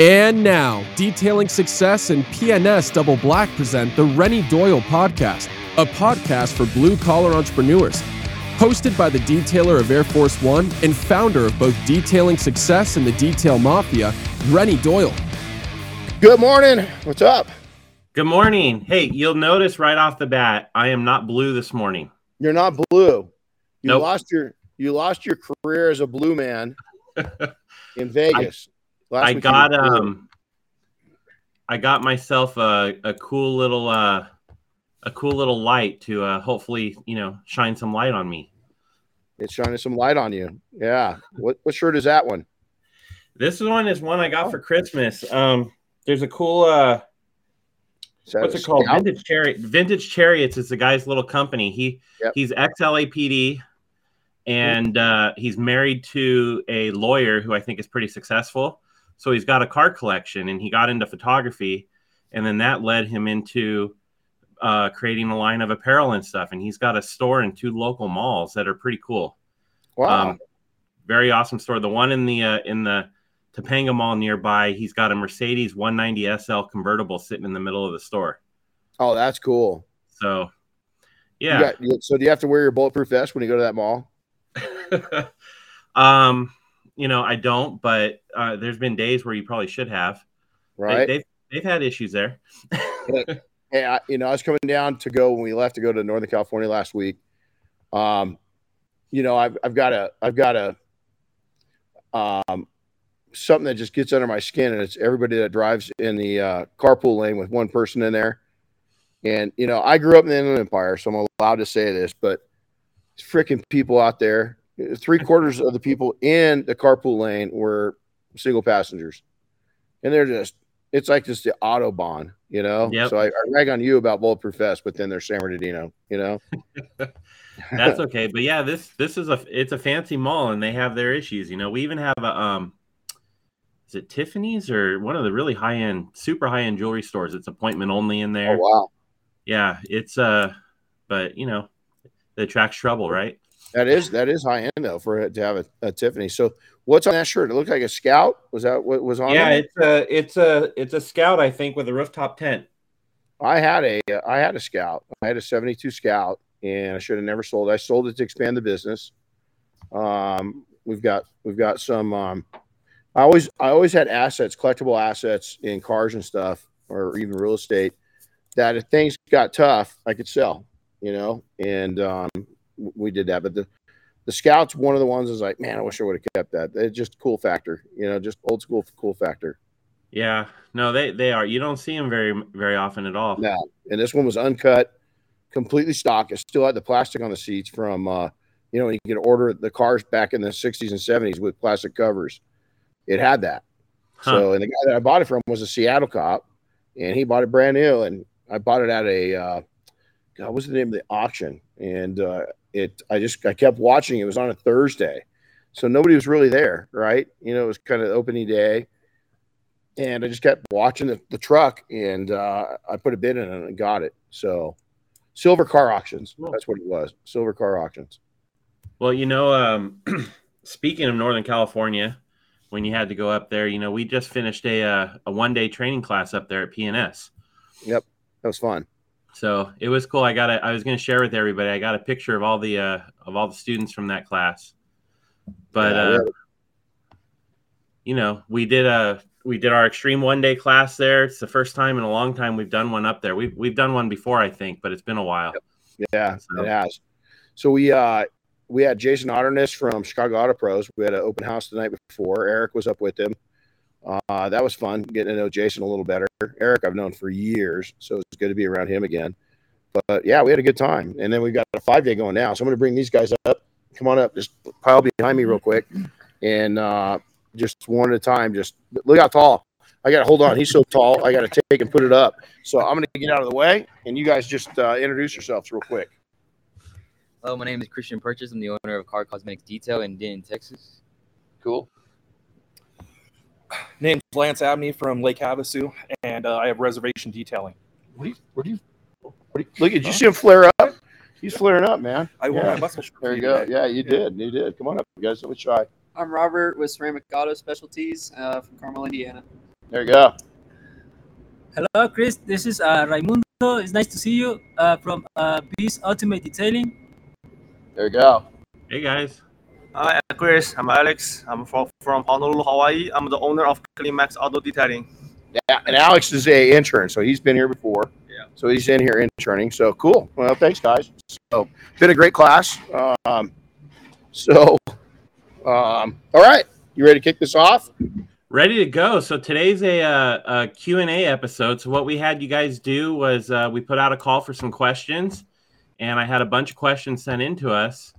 And now, Detailing Success and PNS Double Black present the Renny Doyle Podcast, a podcast for blue-collar entrepreneurs. Hosted by the detailer of Air Force One and founder of both Detailing Success and the Detail Mafia, Renny Doyle. Good morning. What's up? Good morning. Hey, you'll notice right off the bat, I am not blue this morning. You're not blue. Nope. You lost your career as a blue man in Vegas. I got myself a cool little light to hopefully, shine some light on me. It's shining some light on you. Yeah. What shirt is that one? This one is one I got for Christmas. There's a cool what's it called? Vintage Chariots is the guy's little company. He's ex LAPD. And he's married to a lawyer who I think is pretty successful. So he's got a car collection, and he got into photography. And then that led him into creating a line of apparel and stuff. And he's got a store in 2 local malls that are pretty cool. Wow. Very awesome store. The one in the Topanga Mall nearby, he's got a Mercedes 190 SL convertible sitting in the middle of the store. Oh, that's cool. So, yeah. So do you have to wear your bulletproof vest when you go to that mall? I don't, but there's been days where you probably should have. Right. They've had issues there. Hey, I was coming down to go when we left to go to Northern California last week. I've got something that just gets under my skin, and it's everybody that drives in the carpool lane with one person in there. And I grew up in the Indian Empire, so I'm allowed to say this, but freaking people out there. 3/4 of the people in the carpool lane were single passengers, and they're just—it's like just the Autobahn, Yep. So I rag on you about bulletproof vest, but then they're San Bernardino, That's okay, but yeah, this is a fancy mall, and they have their issues. We even have a is it Tiffany's or one of the really high-end, super high-end jewelry stores? It's appointment only in there. Oh wow, yeah, it's but It attracts trouble, right? That is high end though for it to have a Tiffany. So what's on that shirt? It looked like a Scout. Was that what was on? Yeah, it's a Scout, I think, with a rooftop tent. I had a Scout. I had a 72 Scout, and I should have never sold it. I sold it to expand the business. We've got some. I always had assets, collectible assets in cars and stuff, or even real estate, that if things got tough, I could sell. And we did that. But the Scout's one of the ones is like, man, I wish I would have kept that. It's just cool factor, just old school cool factor. Yeah. No, they are. You don't see them very, very often at all. No. And this one was uncut, completely stock. It still had the plastic on the seats from, you could order the cars back in the 60s and 70s with plastic covers. It had that. Huh. So, and the guy that I bought it from was a Seattle cop, and he bought it brand new. And I bought it at a, what was the name of the auction? And I kept watching. It was on a Thursday, so nobody was really there, right? It was kind of opening day, and I just kept watching the truck, and I put a bid in it and got it. So, Silver Car Auctions. That's what it was. Silver Car Auctions. Well, speaking of Northern California, when you had to go up there, we just finished a 1-day training class up there at PNS. Yep, that was fun. So it was cool. I was going to share with everybody. I got a picture of all the students from that class, but we did our extreme 1-day class there. It's the first time in a long time we've done one up there. We've done one before, I think, but it's been a while. Yeah, so. It has. So we had Jason Otterness from Chicago Auto Pros. We had an open house the night before. Eric was up with him. That was fun getting to know Jason a little better. Eric, I've known for years, so it's good to be around him again. But yeah, we had a good time. And then we've got a 5-day going now. So I'm going to bring these guys up. Come on up, just pile behind me real quick. And just one at a time, just look how tall. I got to hold on. He's so tall. I got to take and put it up. So I'm going to get out of the way, and you guys just introduce yourselves real quick. Hello, my name is Christian Purchase. I'm the owner of Car Cosmetics Detail in Denton, Texas. Cool. Name's Lance Abney from Lake Havasu, and I have Reservation Detailing. Look, did you see him flare up? He's flaring up, man. I wore my muscle shirt. There you go. Yeah, you did. Come on up, you guys. Don't be shy. I'm Robert with Ceramic Auto Specialties from Carmel, Indiana. There you go. Hello, Chris. This is Raimundo. It's nice to see you from Peace Ultimate Detailing. There you go. Hey, guys. Hi, Chris. I'm Alex. I'm from Honolulu, Hawaii. I'm the owner of Climax Auto Detailing. Yeah, and Alex is an intern, so he's been here before. Yeah. So he's in here interning. So cool. Well, thanks, guys. So been a great class. All right. You ready to kick this off? Ready to go. So today's a Q&A episode. So what we had you guys do was we put out a call for some questions, and I had a bunch of questions sent in to us.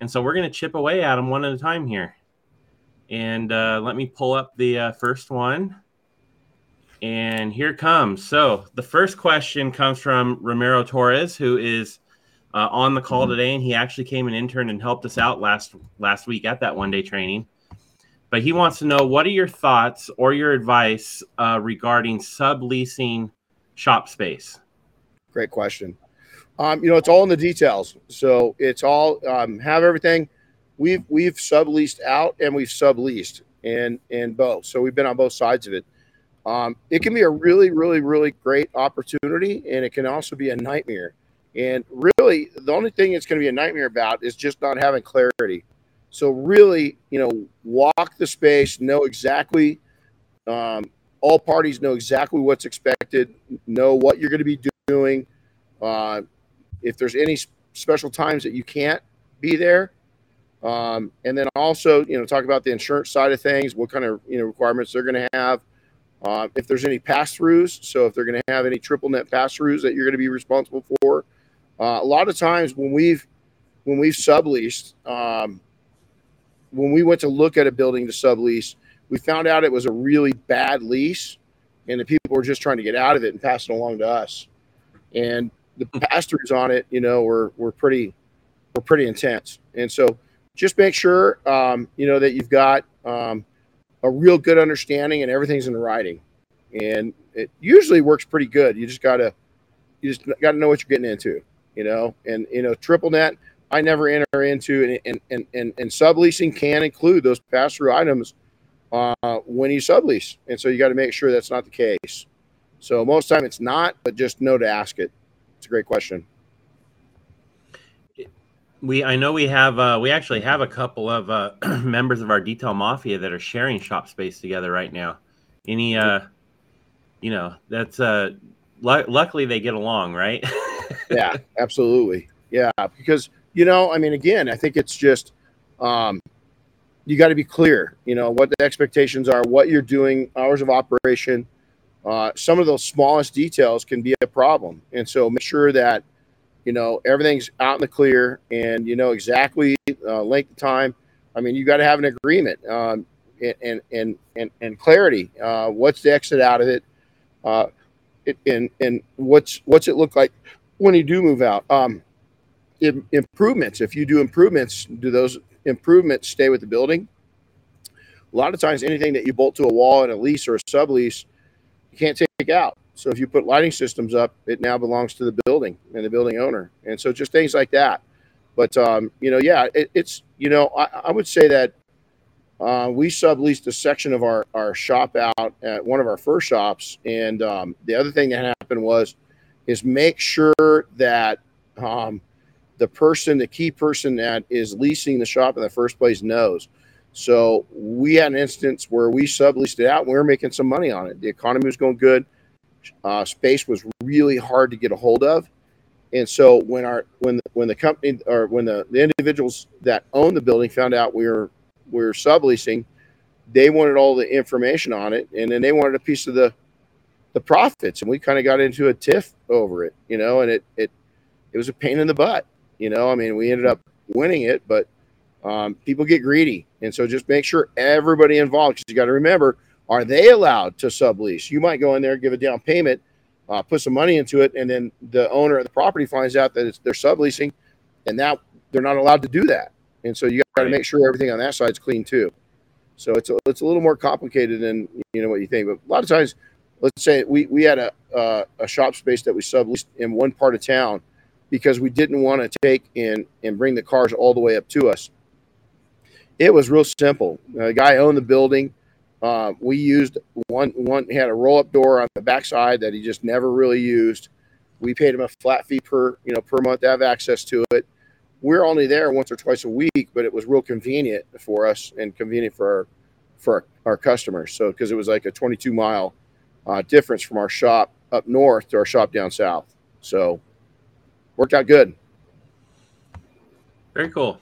And so we're going to chip away at them one at a time here. And let me pull up the first one. And here it comes. So the first question comes from Romero Torres, who is on the call today. And he actually came and interned and helped us out last week at that one-day training. But he wants to know, what are your thoughts or your advice regarding subleasing shop space? Great question. It's all in the details. So it's all have everything. We've subleased out and we've subleased in both. So we've been on both sides of it. It can be a really, really, really great opportunity, and it can also be a nightmare. And really, the only thing it's going to be a nightmare about is just not having clarity. So really, walk the space, know exactly, all parties know exactly what's expected, know what you're going to be doing. If there's any special times that you can't be there. And then also, talk about the insurance side of things, what kind of, requirements they're going to have. If there's any pass-throughs, so if they're going to have any triple net pass-throughs that you're going to be responsible for. A lot of times when we've subleased, when we went to look at a building to sublease, we found out it was a really bad lease, and the people were just trying to get out of it and pass it along to us. And the pass-throughs on it, were pretty intense. And so just make sure, that you've got a real good understanding and everything's in writing. And it usually works pretty good. You just gotta know what you're getting into, and, triple net, I never enter into, and subleasing can include those pass-through items when you sublease. And so you got to make sure that's not the case. So most time it's not, but just know to ask it. It's a great question. We actually have a couple of members of our Detail Mafia that are sharing shop space together right now. Luckily they get along, right? Yeah, absolutely. Yeah, because I think it's just you got to be clear, what the expectations are, what you're doing, hours of operation. Some of those smallest details can be a problem. And so make sure that, everything's out in the clear and exactly length of time. You got to have an agreement and clarity. What's the exit out of it? And what's it look like when you do move out? Improvements. If you do improvements, do those improvements stay with the building? A lot of times, anything that you bolt to a wall in a lease or a sublease, you can't take out. So if you put lighting systems up, it now belongs to the building and the building owner. And so just things like that. But I would say that we subleased a section of our shop out at one of our first shops. And the other thing that happened is make sure that the key person that is leasing the shop in the first place knows. So we had an instance where we subleased it out and we were making some money on it. The economy was going good. Space was really hard to get a hold of. And so when the individuals that owned the building found out we were subleasing, they wanted all the information on it. And then they wanted a piece of the profits. And we kind of got into a tiff over it, and it was a pain in the butt. We ended up winning it, but people get greedy. And so just make sure everybody involved, because you got to remember, are they allowed to sublease? You might go in there, give a down payment, put some money into it, and then the owner of the property finds out that they're subleasing and that they're not allowed to do that. And so you got to make sure everything on that side's clean too. So it's a little more complicated than what you think. But a lot of times, let's say we had a shop space that we subleased in one part of town, because we didn't want to take in and bring the cars all the way up to us. It was real simple. The guy owned the building. We used one had a roll up door on the backside that he just never really used. We paid him a flat fee per month to have access to it. We're only there once or twice a week, but it was real convenient for us and convenient for our customers. So because it was like a 22-mile difference from our shop up north to our shop down south. So worked out good. Very cool.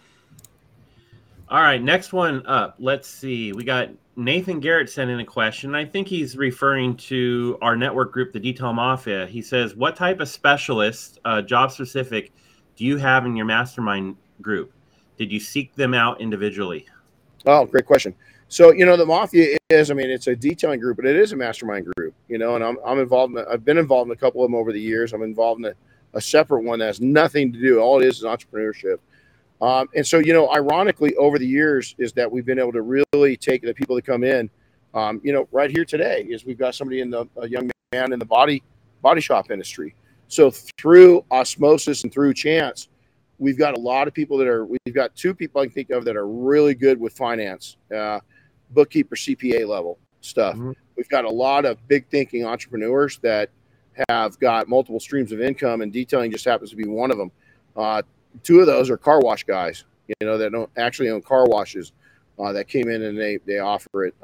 All right, next one up. Let's see. We got Nathan Garrett sent in a question. I think he's referring to our network group, the Detail Mafia. He says, what type of specialist, job-specific, do you have in your mastermind group? Did you seek them out individually? Oh, great question. So, the Mafia is, it's a detailing group, but it is a mastermind group, and I'm involved. I've been involved in a couple of them over the years. I'm involved in a separate one that has nothing to do. All it is entrepreneurship. And so, ironically, over the years is that we've been able to really take the people that come in, right here today is we've got somebody a young man in the body shop industry. So through osmosis and through chance, we've got a lot of people we've got two people I can think of that are really good with finance, bookkeeper, CPA level stuff. Mm-hmm. We've got a lot of big thinking entrepreneurs that have got multiple streams of income, and detailing just happens to be one of them. Two of those are car wash guys, that don't actually own car washes, that came in and they offer it.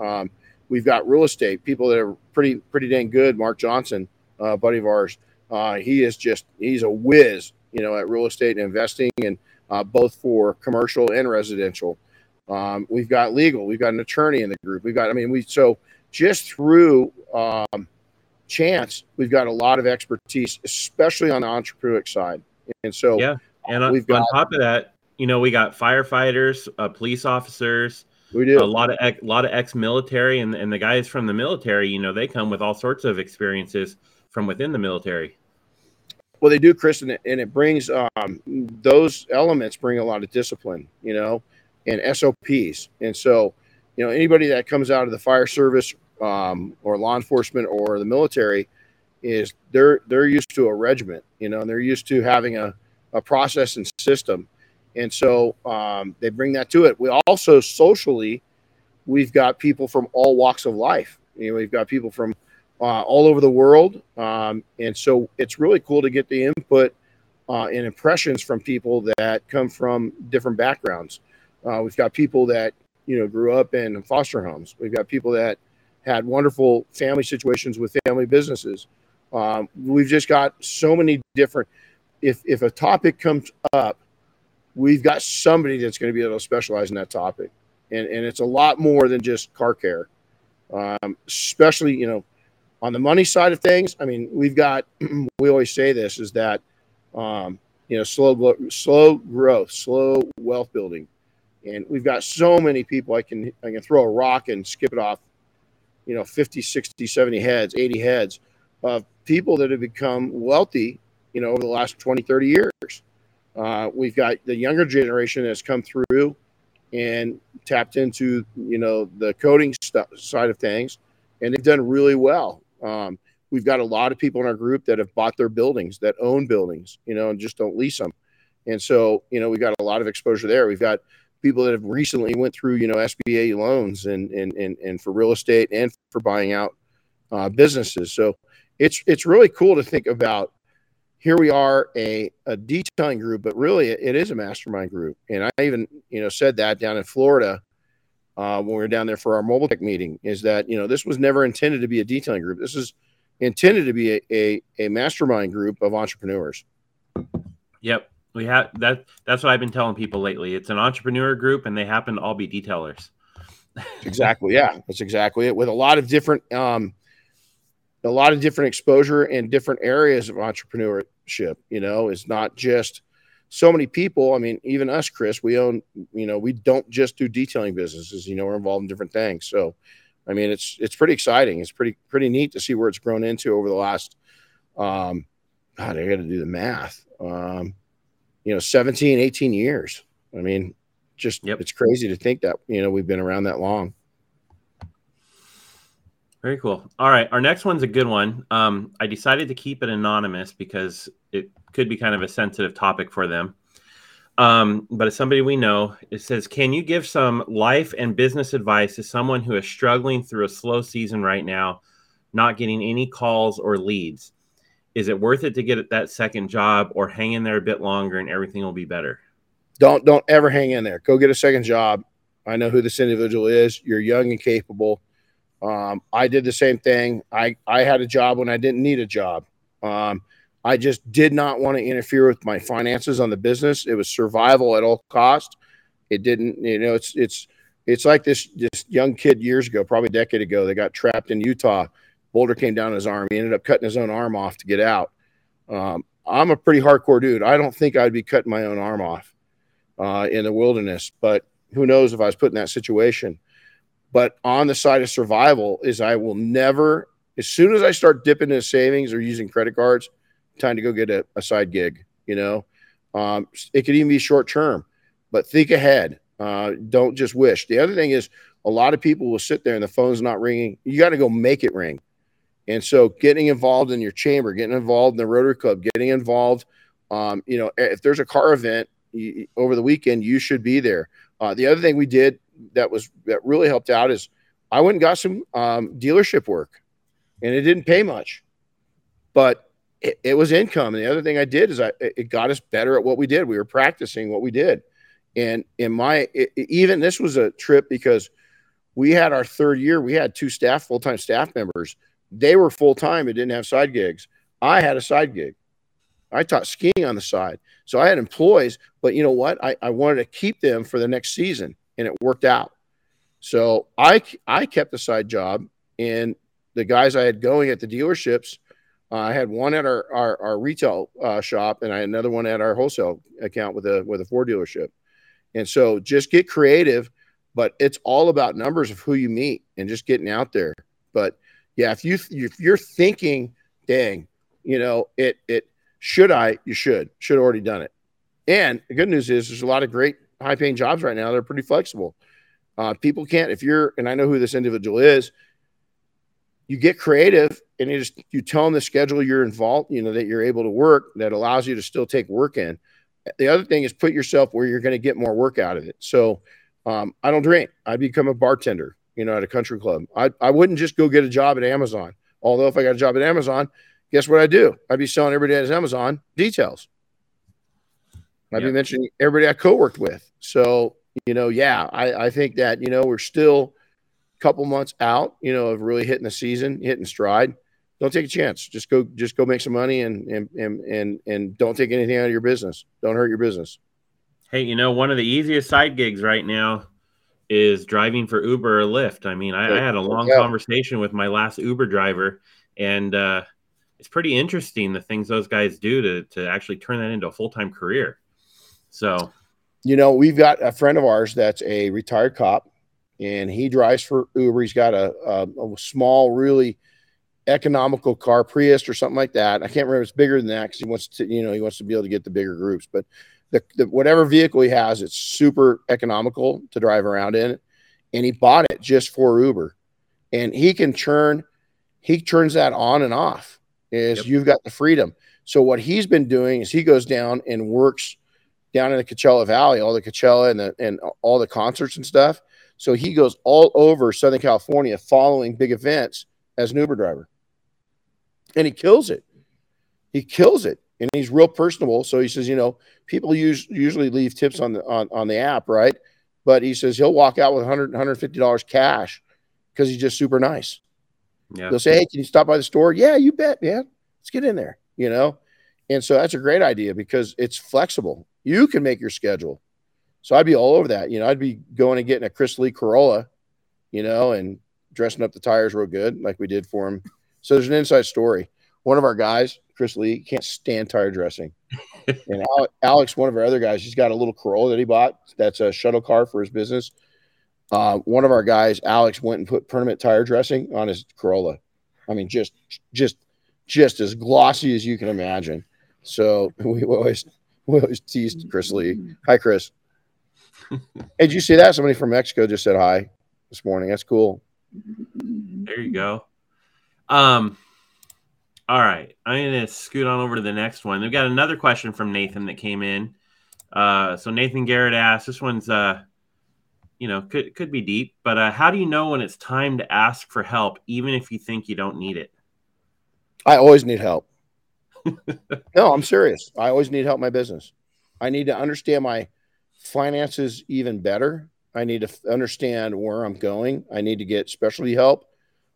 We've got real estate people that are pretty dang good. Mark Johnson, a buddy of ours, he's a whiz, at real estate and investing, and both for commercial and residential. We've got legal. We've got an attorney in the group. So just through chance, we've got a lot of expertise, especially on the entrepreneurial side, and so yeah. And on top of that, we got firefighters, police officers. We do a lot of ex-military, and the guys from the military. They come with all sorts of experiences from within the military. Well, they do, Chris, and it brings those elements bring a lot of discipline, and SOPs. And so, anybody that comes out of the fire service or law enforcement or the military is they're used to a regiment, and they're used to having a process and system. And so they bring that to it. We also socially, we've got people from all walks of life. We've got people from all over the world. And so it's really cool to get the input and impressions from people that come from different backgrounds. We've got people that, grew up in foster homes. We've got people that had wonderful family situations with family businesses. We've just got so many different, if a topic comes up, we've got somebody that's going to be able to specialize in that topic. And it's a lot more than just car care, especially, on the money side of things. We always say this is that, slow growth, slow wealth building. And we've got so many people I can throw a rock and skip it off, 50, 60, 70 heads, 80 heads of people that have become wealthy, over the last 20, 30 years. We've got the younger generation that's come through and tapped into, the coding side of things, and they've done really well. We've got a lot of people in our group that have bought their buildings, that own buildings, and just don't lease them. And so, we've got a lot of exposure there. We've got people that have recently went through, SBA loans and for real estate and for buying out businesses. So it's really cool to think about. Here we are, a detailing group, but really it is a mastermind group. And I even, said that down in Florida when we were down there for our Mobile Tech meeting, is that, this was never intended to be a detailing group. This is intended to be a mastermind group of entrepreneurs. Yep. We have that. That's what I've been telling people lately. It's an entrepreneur group, and they happen to all be detailers. Exactly. Yeah, that's exactly it, with a lot of different exposure in different areas of entrepreneurship. It's not just so many people. Even us, Chris, we own, we don't just do detailing businesses, we're involved in different things. So, it's pretty exciting. It's pretty neat to see where it's grown into over the last, I got to do the math, 17, 18 years. Yep. It's crazy to think that, we've been around that long. Very cool. All right. Our next one's a good one. I decided to keep it anonymous because it could be kind of a sensitive topic for them. But it's somebody we know. It says, can you give some life and business advice to someone who is struggling through a slow season right now, not getting any calls or leads? Is it worth it to get that second job or hang in there a bit longer and everything will be better? Don't ever hang in there. Go get a second job. I know who this individual is. You're young and capable. I did the same thing. I had a job when I didn't need a job. I just did not want to interfere with my finances on the business. It was survival at all costs. It didn't, you know, it's like this young kid years ago, probably a decade ago, they got trapped in Utah. Boulder came down his arm. He ended up cutting his own arm off to get out. I'm a pretty hardcore dude. I don't think I'd be cutting my own arm off in the wilderness, but who knows if I was put in that situation. But on the side of survival is I will never, as soon as I start dipping into savings or using credit cards, time to go get a side gig, you know. It could even be short term, but think ahead. Don't just wish. The other thing is a lot of people will sit there and the phone's not ringing. You got to go make it ring. And so getting involved in your chamber, getting involved in the Rotary Club, getting involved, you know, if there's a car event over the weekend, you should be there. The other thing we did that really helped out is I went and got some dealership work, and it didn't pay much, but it was income. And the other thing I did is it got us better at what we did. We were practicing what we did. And even this was a trip because we had our third year. We had two full-time staff members. They were full-time and didn't have side gigs. I had a side gig. I taught skiing on the side. So I had employees, but you know what? I wanted to keep them for the next season, and it worked out. So I kept a side job, and the guys I had going at the dealerships, I had one at our retail shop, and I had another one at our wholesale account with a Ford dealership. And so just get creative, but it's all about numbers of who you meet and just getting out there. But yeah, if you're thinking, dang, you know, you should already done it. And the good news is there's a lot of great high paying jobs right now. They're pretty flexible. People can't, and I know who this individual is, you get creative and you tell them the schedule you're involved, you know, that you're able to work that allows you to still take work in. The other thing is put yourself where you're going to get more work out of it. So I don't drink. I become a bartender, you know, at a country club. I wouldn't just go get a job at Amazon. Although if I got a job at Amazon, guess what I do? I'd be selling everybody at Amazon details. I'd be mentioning everybody I co-worked with. So, you know, I think that, you know, we're still a couple months out, you know, of really hitting the season, hitting stride. Don't take a chance. Just go make some money and don't take anything out of your business. Don't hurt your business. Hey, you know, one of the easiest side gigs right now is driving for Uber or Lyft. I mean, I had a long conversation with my last Uber driver, and it's pretty interesting the things those guys do to actually turn that into a full-time career. So, you know, we've got a friend of ours that's a retired cop, and he drives for Uber. He's got a small, really economical car, Prius or something like that. I can't remember. It's bigger than that because he wants to be able to get the bigger groups. But the whatever vehicle he has, it's super economical to drive around in, and he bought it just for Uber. And he turns that on and off. You've got the freedom. So what he's been doing is he goes down and works down in the Coachella Valley, all the Coachella and all the concerts and stuff. So he goes all over Southern California following big events as an Uber driver. And he kills it. And he's real personable. So he says, you know, people usually leave tips on the app, right? But he says he'll walk out with $100, $150 cash because he's just super nice. Yeah. They'll say, hey, can you stop by the store? Yeah, you bet, man. Let's get in there, you know? And so that's a great idea because it's flexible. You can make your schedule. So I'd be all over that. You know, I'd be going and getting a Chris Lee Corolla, you know, and dressing up the tires real good like we did for him. So there's an inside story. One of our guys, Chris Lee, can't stand tire dressing. And Alex, one of our other guys, he's got a little Corolla that he bought. That's a shuttle car for his business. One of our guys, Alex, went and put permanent tire dressing on his Corolla. I mean, just as glossy as you can imagine. So we always teased Chris Lee. Hi, Chris. Hey, did you see that? Somebody from Mexico just said hi this morning. That's cool. There you go. All right. I'm going to scoot on over to the next one. We've got another question from Nathan that came in. So Nathan Garrett asks, this one's, could be deep, but how do you know when it's time to ask for help, even if you think you don't need it? I always need help. No, I'm serious. I always need help in my business. I need to understand my finances even better. I need to understand where I'm going. I need to get specialty help.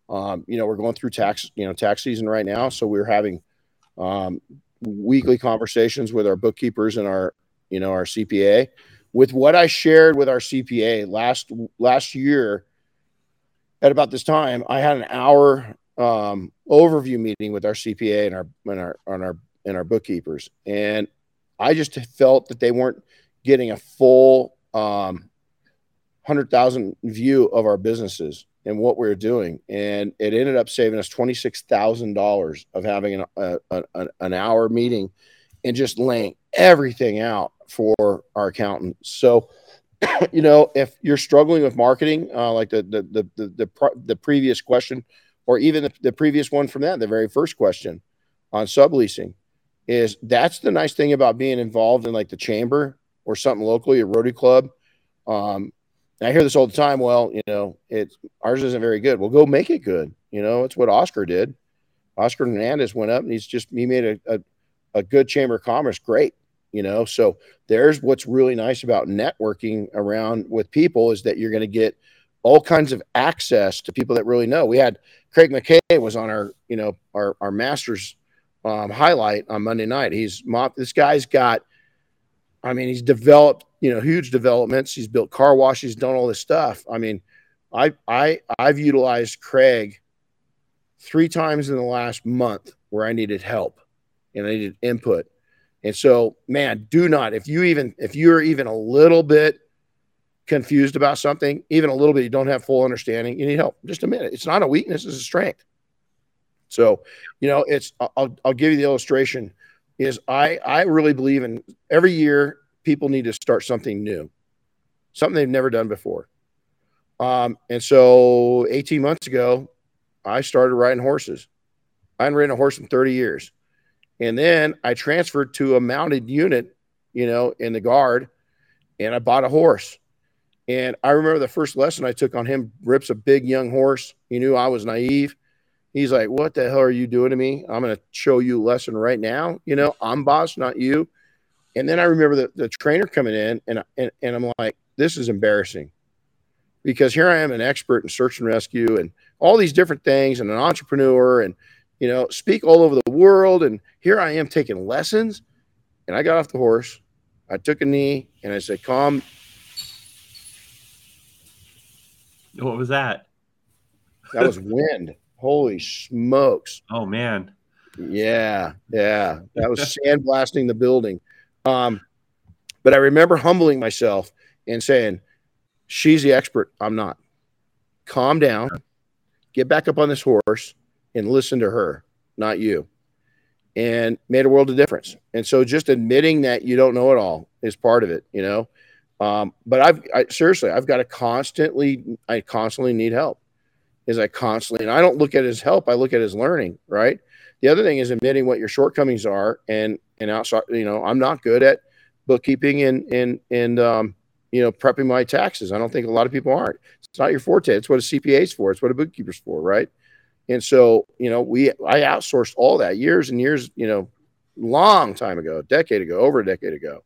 We're going through tax season right now. So we're having weekly conversations with our bookkeepers and our CPA. With what I shared with our CPA last year at about this time, I had an hour overview meeting with our CPA and our bookkeepers. And I just felt that they weren't getting a full 100,000 view of our businesses and what we were doing. And it ended up saving us $26,000 of having an hour meeting and just laying everything out for our accountant. So, if you're struggling with marketing, like the previous question, or even the previous one from that, the very first question on subleasing, is that's the nice thing about being involved in like the chamber or something locally, a Rotary Club. And I hear this all the time. Well, ours isn't very good. Well, go make it good. It's what Oscar did. Oscar Hernandez went up and he made a good chamber of commerce. Great. So there's what's really nice about networking around with people is that you're going to get all kinds of access to people that really know. We had Craig McKay was on our master's highlight on Monday night. This guy's got, he's developed, huge developments. He's built car washes, he's done all this stuff. I've utilized Craig 3 times in the last month where I needed help and I needed input. And so, man, if you're even a little bit confused about something, even a little bit, you don't have full understanding, you need help. Just admit it. It's not a weakness, it's a strength. So, I'll give you the illustration is I really believe in every year people need to start something new, something they've never done before. And so 18 months ago, I started riding horses. I hadn't ridden a horse in 30 years. And then I transferred to a mounted unit, in the guard, and I bought a horse. And I remember the first lesson I took on him, Rip's a big young horse. He knew I was naive. He's like, what the hell are you doing to me? I'm going to show you a lesson right now. I'm boss, not you. And then I remember the trainer coming in and I'm like, this is embarrassing because here I am an expert in search and rescue and all these different things and an entrepreneur and, speak all over the world. And here I am taking lessons. And I got off the horse. I took a knee and I said, calm. What was that? That was wind. Holy smokes. Oh, man. Yeah. That was sandblasting the building. But I remember humbling myself and saying, she's the expert. I'm not. Calm down. Get back up on this horse and listen to her, not you. And made a world of difference. And so just admitting that you don't know it all is part of it, But I've got to constantly need help. And I don't look at his help. I look at his learning, right? The other thing is admitting what your shortcomings are and outside, I'm not good at bookkeeping and prepping my taxes. I don't think a lot of people aren't. It's not your forte. It's what a CPA's for. It's what a bookkeeper's for. Right. And so, I outsourced all that years and years, long time ago, over a decade ago.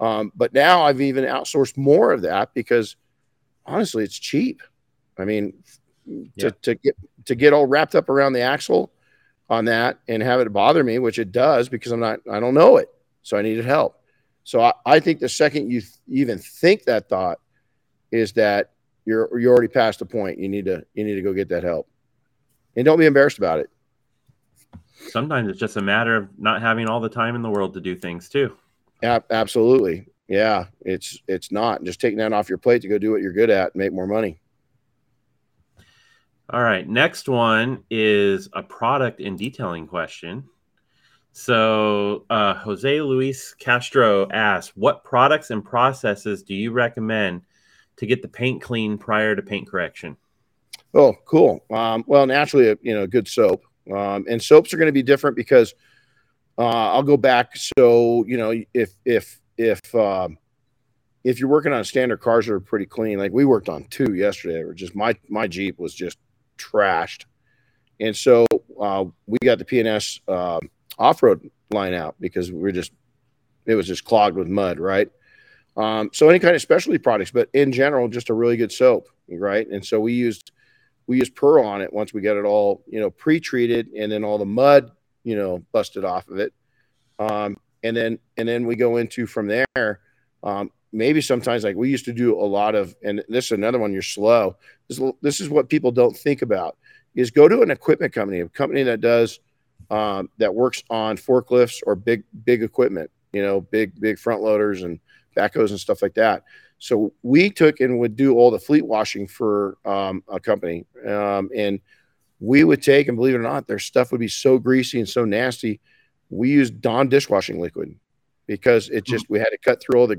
But now I've even outsourced more of that because honestly, it's cheap. To get all wrapped up around the axle on that and have it bother me, which it does because I don't know it. So I needed help. So I think the second you even think that thought is that you're already past the point. You need to go get that help and don't be embarrassed about it. Sometimes it's just a matter of not having all the time in the world to do things too. Absolutely. Yeah. It's not just taking that off your plate to go do what you're good at and make more money. All right, next one is a product and detailing question. So Jose Luis Castro asks, what products and processes do you recommend to get the paint clean prior to paint correction? Oh, cool. Well, naturally, good soap. And soaps are going to be different because I'll go back. So, if if you're working on standard cars that are pretty clean, like we worked on two yesterday, or just my Jeep was just trashed. And so we got the PNS off-road line out because it was just clogged with mud, right? So any kind of specialty products, but in general, just a really good soap, right? And so we used Pearl on it once we got it all, pre-treated, and then all the mud, busted off of it. And then we go into from there, maybe sometimes like we used to do a lot of, and this is another one, you're slow. This is what people don't think about is go to an equipment company, a company that does, that works on forklifts or big equipment, big front loaders and backhoes and stuff like that. So we took and would do all the fleet washing for a company. And we would take, and believe it or not, their stuff would be so greasy and so nasty. We used Dawn dishwashing liquid because it just, we had to cut through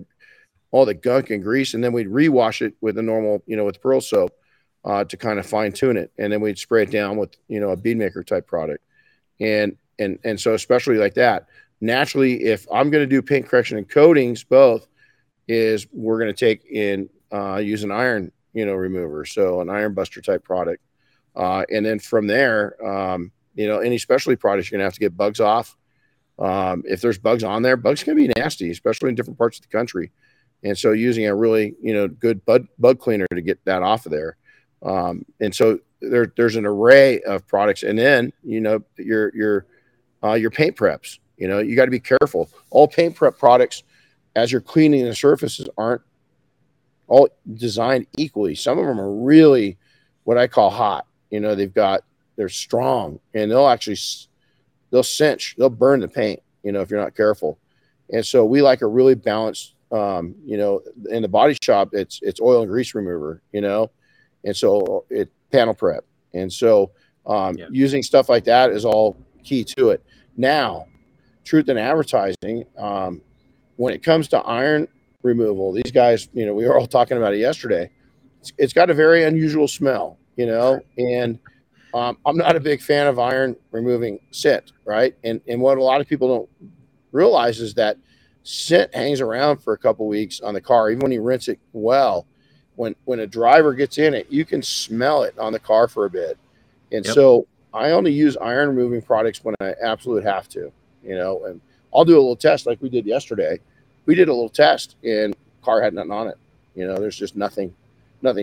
all the gunk and grease, and then we'd rewash it with the normal, with Pearl soap to kind of fine tune it. And then we'd spray it down with, a bead maker type product. And so especially like that, naturally, if I'm going to do paint correction and coatings, both is we're going to take in, use an iron, remover. So an iron buster type product. And then from there, any specialty products, you're gonna have to get bugs off. If there's bugs on there, bugs can be nasty, especially in different parts of the country. And so using a really, good bug cleaner to get that off of there. And so there's an array of products. And then, your paint preps, you got to be careful. All paint prep products, as you're cleaning the surfaces, aren't all designed equally. Some of them are really what I call hot. They're strong, and they'll cinch, they'll burn the paint, if you're not careful. And so we like a really balanced, in the body shop, it's oil and grease remover, and so it panel prep. And so, using stuff like that is all key to it. Now, truth in advertising, when it comes to iron removal, these guys, we were all talking about it yesterday. It's got a very unusual smell, and, I'm not a big fan of iron removing scent, right? And what a lot of people don't realize is that scent hangs around for a couple weeks on the car, even when you rinse it well. When a driver gets in it, you can smell it on the car for a bit. And so I only use iron removing products when I absolutely have to, and I'll do a little test like we did yesterday. We did a little test and car had nothing on it. There's just nothing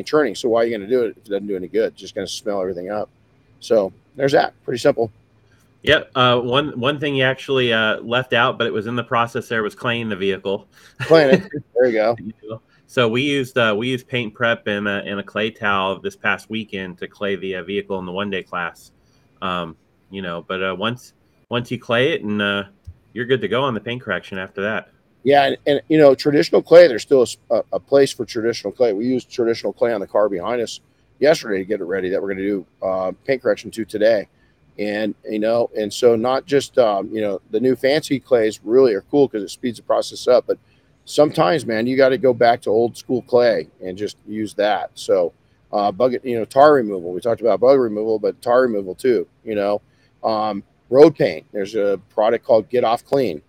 churning. So why are you going to do it if it doesn't do any good? It's just going to smell everything up. So there's that. Pretty simple. Yeah. One thing you actually left out, but it was in the process there, was claying the vehicle. Claying it. There you go. So we used paint prep and a clay towel this past weekend to clay the vehicle in the 1-day class. But once you clay it, and you're good to go on the paint correction after that. Yeah, and traditional clay. There's still a place for traditional clay. We used traditional clay on the car behind us yesterday to get it ready that we're going to do paint correction to today. And so not just the new fancy clays really are cool because it speeds the process up, but sometimes, man, you got to go back to old school clay and just use that. So tar removal, we talked about bug removal, but tar removal too. Road paint, there's a product called Get Off Clean.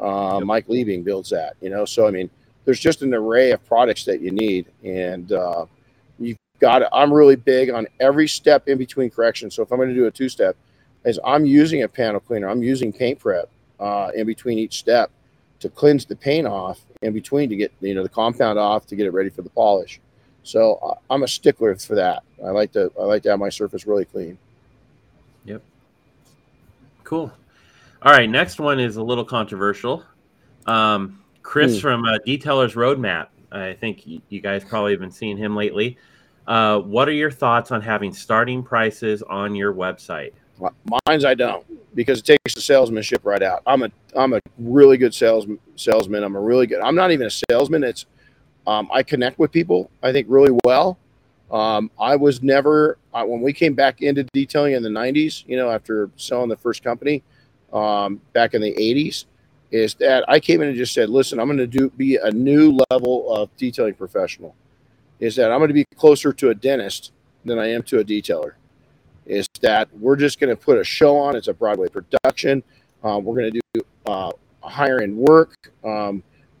Mike Liebing builds that, so I mean there's just an array of products that you need. And got it. I'm really big on every step in between corrections. So if I'm going to do a 2-step, is I'm using a panel cleaner. I'm using paint prep in between each step to cleanse the paint off, in between to get the compound off to get it ready for the polish. So I'm a stickler for that. I like to have my surface really clean. Yep. Cool. All right. Next one is a little controversial. Chris from Detailer's Roadmap. I think you guys probably have been seeing him lately. What are your thoughts on having starting prices on your website? Mine's I don't, because it takes the salesmanship right out. I'm a really good salesman. I'm not even a salesman. It's I connect with people, I think, really well. I was never when we came back into detailing in the 90s, after selling the first company back in the 80s, is that I came in and just said, listen, I'm going to be a new level of detailing professional. Is that I'm going to be closer to a dentist than I am to a detailer. Is that we're just going to put a show on. It's a Broadway production. We're going to do higher end work.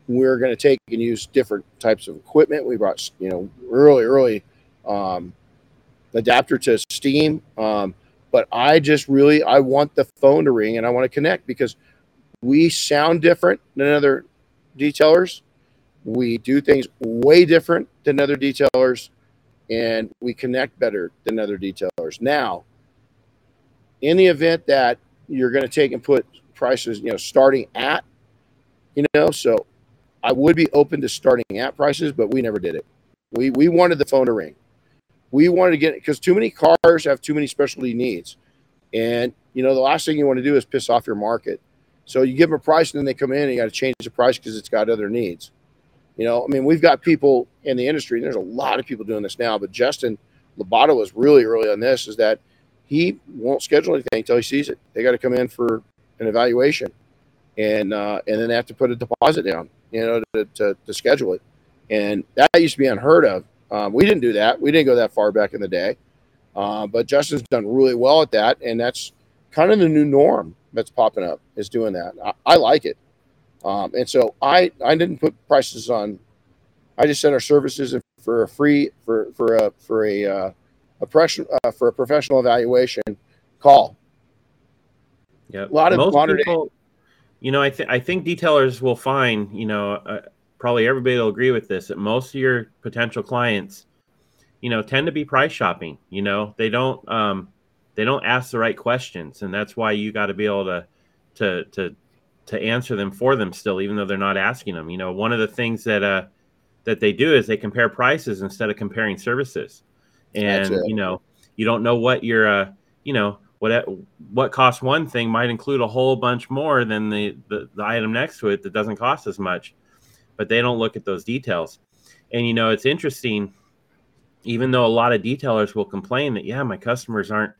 we're going to take and use different types of equipment. We brought, you know, early adapter to steam. But I just really, I want the phone to ring and I want to connect, because we sound different than other detailers. We do things way different than other detailers, and we connect better than other detailers. Now, in the event that you're going to take and put prices, you know, starting at, you know, so I would be open to starting at prices, but we never did it. We wanted the phone to ring. We wanted to get it, because too many cars have too many specialty needs. And, you know, the last thing you want to do is piss off your market. So you give them a price and then they come in and you got to change the price because it's got other needs. You know, I mean, we've got people in the industry, and there's a lot of people doing this now, but Justin Lobato was really early on this, is that he won't schedule anything until he sees it. They got to come in for an evaluation, and then they have to put a deposit down, you know, to schedule it. And that used to be unheard of. We didn't do that. We didn't go that far back in the day. But Justin's done really well at that. And that's kind of the new norm that's popping up, is doing that. I like it. And so I didn't put prices on. I just sent our services for a free, for a professional evaluation call. Yeah. A lot of modern people, you know, I think detailers will find, you know, probably everybody will agree with this, that most of your potential clients, you know, tend to be price shopping. You know, they don't ask the right questions, and that's why you got to be able to answer them for them still, even though they're not asking them. You know, one of the things that that they do is they compare prices instead of comparing services, and you know, you don't know what your you know, what costs one thing might include a whole bunch more than the item next to it that doesn't cost as much. But they don't look at those details. And, you know, it's interesting, even though a lot of detailers will complain that, yeah, my customers aren't,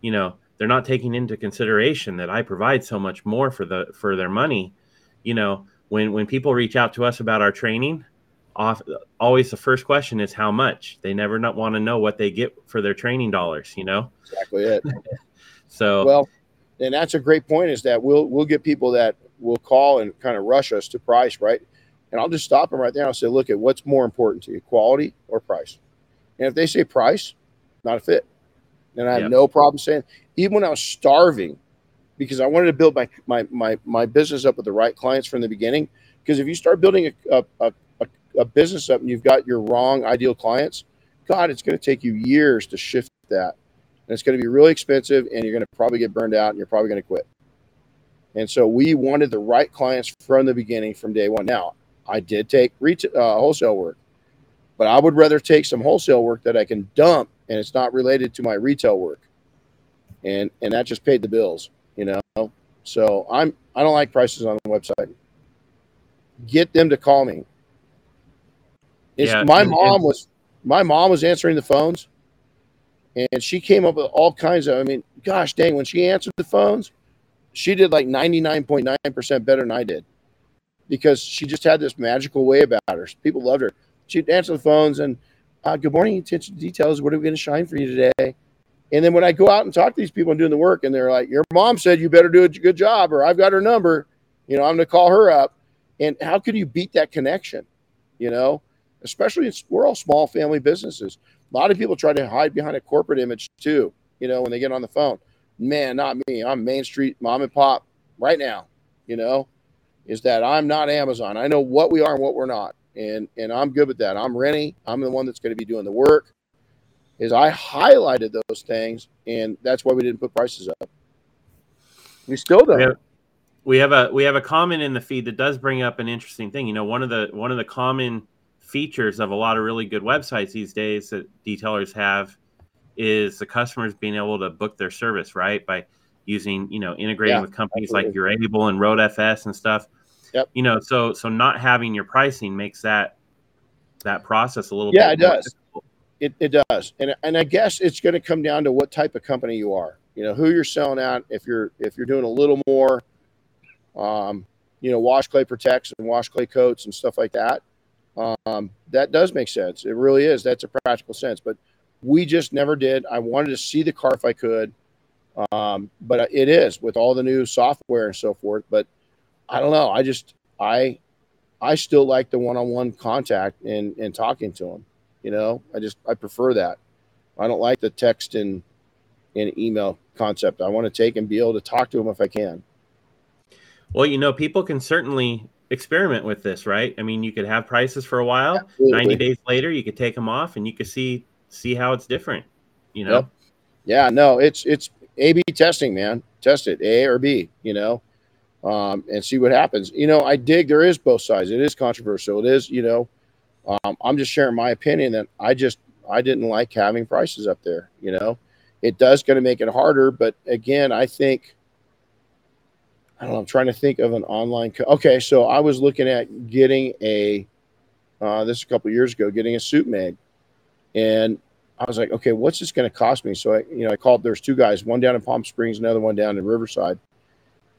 you know, they're not taking into consideration that I provide so much more for their money. You know, when people reach out to us about our training, always the first question is how much. They never not want to know what they get for their training dollars, you know. Exactly it. So, well, and that's a great point, is that we'll get people that will call and kind of rush us to price, right? And I'll just stop them right there. And I'll say, look, at what's more important to you, quality or price? And if they say price, not a fit. And I have no problem saying, even when I was starving, because I wanted to build my business up with the right clients from the beginning. Because if you start building a business up and you've got your wrong ideal clients, God, it's going to take you years to shift that. And it's going to be really expensive, and you're going to probably get burned out, and you're probably going to quit. And so we wanted the right clients from the beginning, from day one. Now, I did take wholesale work, but I would rather take some wholesale work that I can dump and it's not related to my retail work, and that just paid the bills, you know. So I don't like prices on the website. Get them to call me. My mom was answering the phones, and she came up with all kinds of, I mean, gosh dang, when she answered the phones, she did like 99.9% better than I did. Because she just had this magical way about her. People loved her. She'd answer the phones and, good morning, attention to details. What are we going to shine for you today? And then when I go out and talk to these people and doing the work, and they're like, your mom said you better do a good job, or I've got her number. You know, I'm going to call her up. And how could you beat that connection? You know, especially we're all small family businesses. A lot of people try to hide behind a corporate image too, you know, when they get on the phone. Man, not me. I'm Main Street mom and pop right now, you know. Is that I'm not Amazon. I know what we are and what we're not. And I'm good with that. I'm Renny. I'm the one that's going to be doing the work. Is I highlighted those things, and that's why we didn't put prices up. We still don't. We have a comment in the feed that does bring up an interesting thing. You know, one of the common features of a lot of really good websites these days that detailers have is the customers being able to book their service, right? By using, you know, integrating with companies like You're Able and RoadFS and stuff. Yep. You know, so not having your pricing makes that process a little bit more difficult. It does. And I guess it's going to come down to what type of company you are, you know, who you're selling at. If you're doing a little more, you know, wash clay protects and wash clay coats and stuff like that, that does make sense. It really is. That's a practical sense, but we just never did. I wanted to see the car if I could. But it is with all the new software and so forth, but I don't know. I just, I, I still like the one-on-one contact and talking to them. You know, I prefer that. I don't like the text and email concept. I want to take and be able to talk to them if I can. Well, you know, people can certainly experiment with this, right? I mean, you could have prices for a while. Absolutely. 90 days later, you could take them off and you could see how it's different, you know? Yep. Yeah, no, it's A/B testing, man. Test it, A or B, you know, and see what happens. You know, I dig there is both sides. It is controversial. It is, you know, I'm just sharing my opinion that I didn't like having prices up there, you know. It does going to make it harder, but again, I don't know. I'm trying to think of an online. Okay, so I was looking at getting this a couple of years ago, getting a suit made, and I was like, okay, what's this going to cost me? So I called. There's two guys, one down in Palm Springs, another one down in Riverside,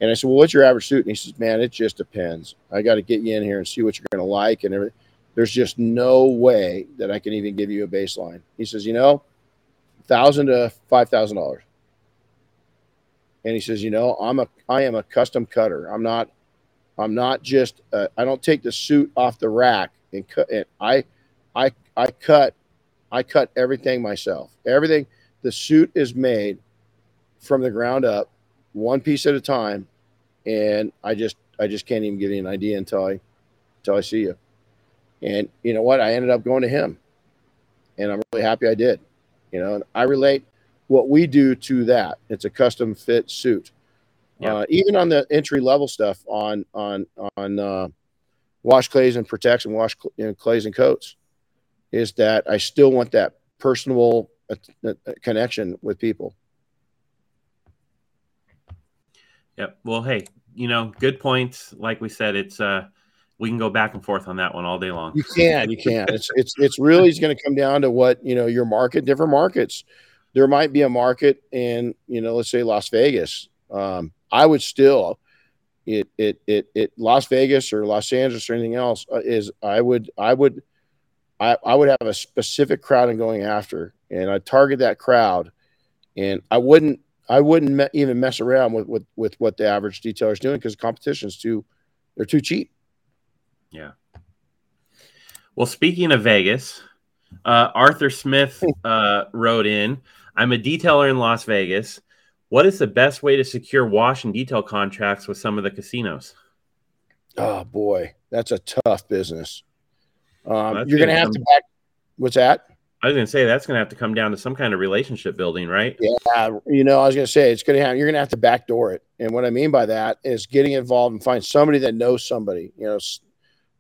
and I said, well, what's your average suit? And he says, man, it just depends. I got to get you in here and see what you're going to like and everything. There's just no way that I can even give you a baseline. He says, you know, $1,000 to $5,000. And he says, you know, I am a custom cutter. I'm not just, I don't take the suit off the rack and cut it. I cut everything myself. Everything. The suit is made from the ground up, one piece at a time. And I just can't even give you an idea until I see you. And you know what? I ended up going to him, and I'm really happy I did, you know, and I relate what we do to that. It's a custom fit suit. Yeah. Even on the entry level stuff on wash clays and protects and wash clays and coats, is that I still want that personal connection with people. Yep. Well, hey, you know, good points. Like we said, it's we can go back and forth on that one all day long. You can. It's really going to come down to what, you know, your market, different markets. There might be a market in, you know, let's say Las Vegas. I would still, Las Vegas or Los Angeles or anything else is I would have a specific crowd I'm going after, and I target that crowd, and I wouldn't even mess around with what the average detailer is doing, because competition's they're too cheap. Yeah. Well, speaking of Vegas, Arthur Smith wrote in, I'm a detailer in Las Vegas. What is the best way to secure wash and detail contracts with some of the casinos? Oh boy, that's a tough business. You're going to have to back. What's that? I was going to say, that's going to have to come down to some kind of relationship building, right? Yeah. You know, I was going to say, you're going to have to backdoor it. And what I mean by that is getting involved and find somebody that knows somebody, you know,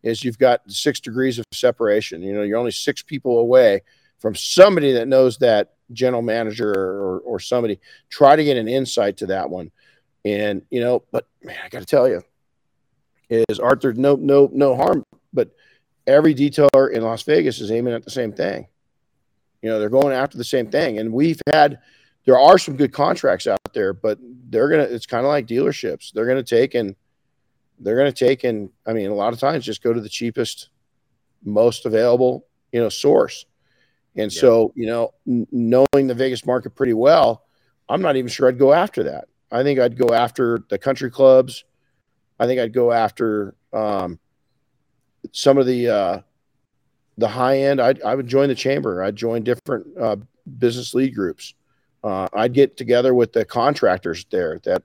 is you've got 6 degrees of separation. You know, you're only 6 people away from somebody that knows that general manager or somebody. Try to get an insight to that one. And, you know, but man, I got to tell you, is Arthur, no harm, but every detailer in Las Vegas is aiming at the same thing. You know, they're going after the same thing. And there are some good contracts out there, but it's kind of like dealerships. They're going to take, I mean, a lot of times just go to the cheapest, most available, you know, source. And yeah. So, you know, knowing the Vegas market pretty well, I'm not even sure I'd go after that. I think I'd go after the country clubs. I think I'd go after some of the high end. I would join the chamber. I'd join different business lead groups. I'd get together with the contractors there that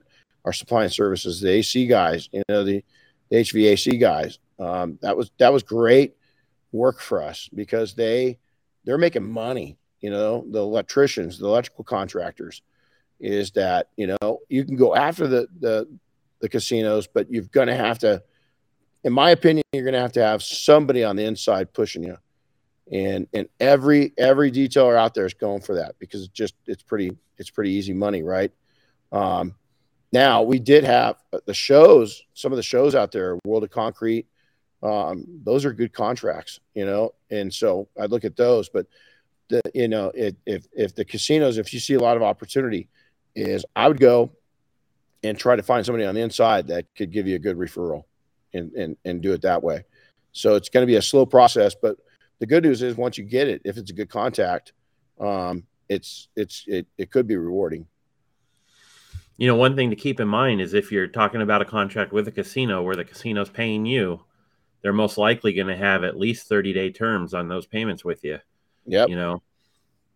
are supplying services, the AC guys, you know, the HVAC guys. That was great work for us, because they're making money. You know, the electricians, the electrical contractors, is that, you know, you can go after the casinos, but you're going to have to, in my opinion, you're going to have somebody on the inside pushing you. And every detailer out there is going for that, because it's pretty easy money. Right. Now, we did have the shows, some of the shows out there, World of Concrete. Those are good contracts, you know, and so I look at those. But, you know, if the casinos, if you see a lot of opportunity, is I would go and try to find somebody on the inside that could give you a good referral and do it that way. So it's going to be a slow process. But the good news is, once you get it, if it's a good contact, it could be rewarding. You know, one thing to keep in mind is if you're talking about a contract with a casino where the casino's paying you, they're most likely going to have at least 30-day terms on those payments with you. Yep. You know?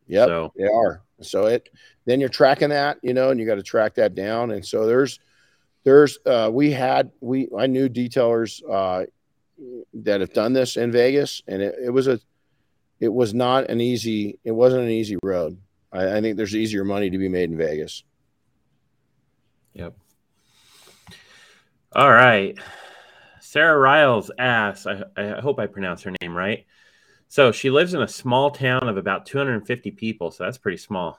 Yep, so they are. So then you're tracking that, you know, and you got to track that down. And so I knew detailers that have done this in Vegas, and it wasn't an easy road. I think there's easier money to be made in Vegas. Yep. All right. Sarah Riles asks, I hope I pronounce her name right. So she lives in a small town of about 250 people. So that's pretty small.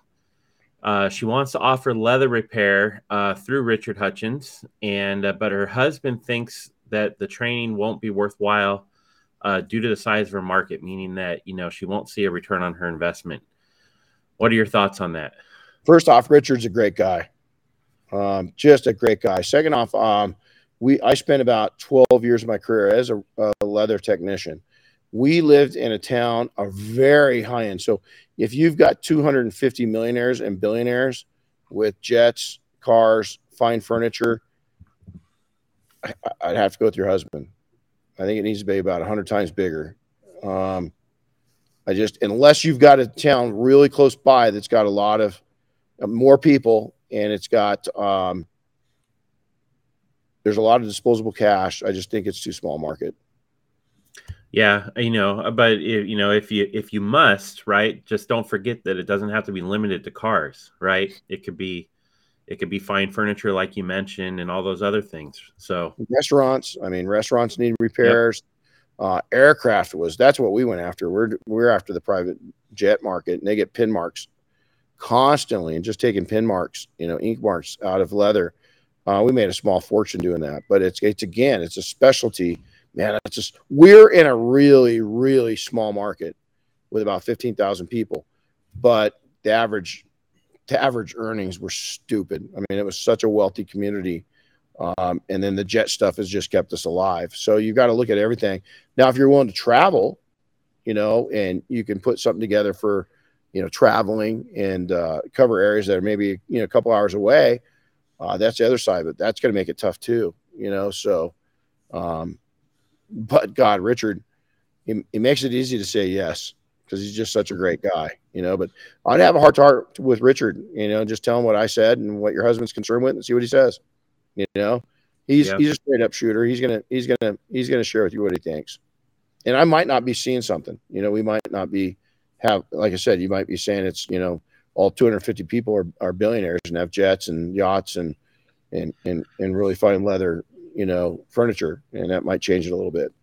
She wants to offer leather repair through Richard Hutchins, but her husband thinks that the training won't be worthwhile due to the size of her market, meaning that, you know, she won't see a return on her investment. What are your thoughts on that? First off, Richard's a great guy, just a great guy. Second off, I spent about 12 years of my career as a leather technician. We lived in a town of very high end. So if you've got 250 millionaires and billionaires with jets, cars, fine furniture, I'd have to go with your husband. I think it needs to be about 100 times bigger. Unless you've got a town really close by that's got a lot of more people and it's got, there's a lot of disposable cash. I just think it's too small market. Yeah, you know, but you know, if you must, right? Just don't forget that it doesn't have to be limited to cars, right? It could be fine furniture, like you mentioned, and all those other things. So restaurants, I mean, restaurants need repairs. Yep. Aircraft that's what we went after. We're after the private jet market, and they get pin marks constantly, and just taking pin marks, you know, ink marks out of leather. We made a small fortune doing that, but it's a specialty. Man, we're in a really, really small market with about 15,000 people, but the average earnings were stupid. I mean, it was such a wealthy community. And then the jet stuff has just kept us alive. So you've got to look at everything. Now, if you're willing to travel, you know, and you can put something together for, you know, traveling and cover areas that are maybe, you know, a couple hours away, that's the other side, but that's going to make it tough too, you know? So, but God, Richard, it makes it easy to say yes because he's just such a great guy, you know. But I'd have a hard time with Richard, you know. Just tell him what I said and what your husband's concerned with, and see what he says. You know, he's a straight up shooter. He's gonna share with you what he thinks. And I might not be seeing something, you know. We might not have, like I said, you might be saying it's, you know, all 250 people are billionaires and have jets and yachts and really fine leather, you know, furniture, and that might change it a little bit.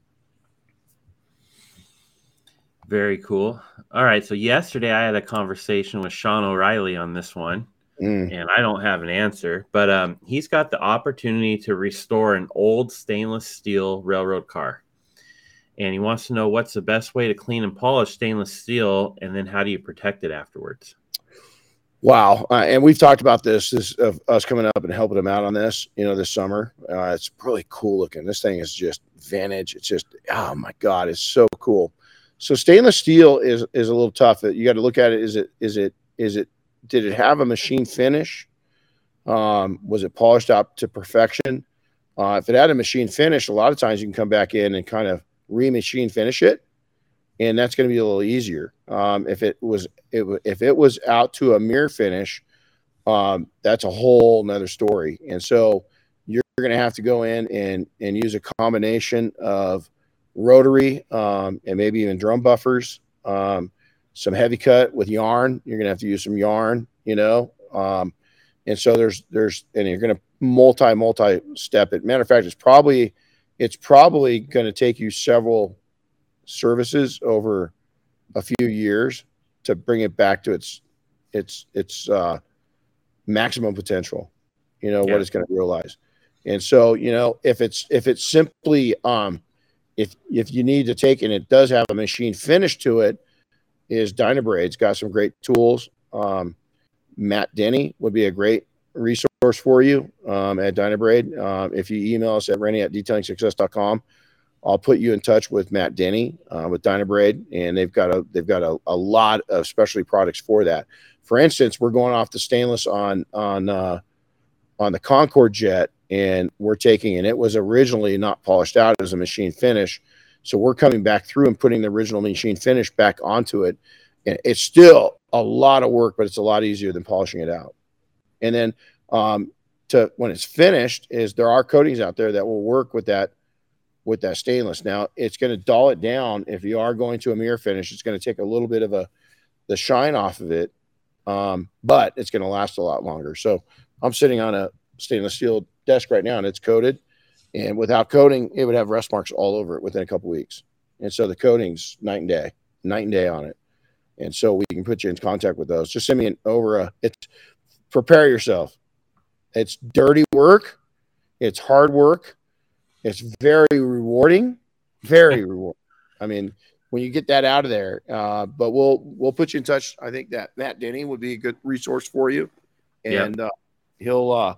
Very cool. All right. So yesterday I had a conversation with Sean O'Reilly on this one, and I don't have an answer, but he's got the opportunity to restore an old stainless steel railroad car. And he wants to know what's the best way to clean and polish stainless steel, and then how do you protect it afterwards? Wow. And we've talked about this of us coming up and helping them out on this, you know, this summer. It's really cool looking. This thing is just vintage. It's just, oh my God, it's so cool. So stainless steel is a little tough. You got to look at it. Did it have a machine finish? Was it polished up to perfection? If it had a machine finish, a lot of times you can come back in and kind of re-machine finish it. And that's going to be a little easier. If it was out to a mirror finish, that's a whole nother story. And so you're going to have to go in and use a combination of rotary and maybe even drum buffers, some heavy cut with yarn. You're going to have to use some yarn, you know. And so and you're going to multi-step it. Matter of fact, it's probably going to take you several services over a few years to bring it back to its maximum potential, you know. Yeah. What it's going to realize. And so, you know, if it's simply if you need to take, and it does have a machine finish to it, is Dynabrade's got some great tools. Matt Denny would be a great resource for you at Dynabrade. If you email us at renny@detailingsuccess.com, I'll put you in touch with Matt Denny with Dynabrade, and they've got a lot of specialty products for that. For instance, we're going off the stainless on the Concorde jet, and it was originally not polished out as a machine finish. So we're coming back through and putting the original machine finish back onto it. And it's still a lot of work, but it's a lot easier than polishing it out. And then when it's finished, is there are coatings out there that will work with that stainless. Now it's going to dull it down. If you are going to a mirror finish, it's going to take a little bit of the shine off of it. But it's going to last a lot longer. So I'm sitting on a stainless steel desk right now and it's coated, and without coating, it would have rust marks all over it within a couple weeks. And so the coating's night and day on it. And so we can put you in contact with those. Just send me an over a, it's prepare yourself. It's dirty work. It's hard work. It's very rewarding, very rewarding. I mean, when you get that out of there, but we'll put you in touch. I think that Matt Denny would be a good resource for you, and yeah. He'll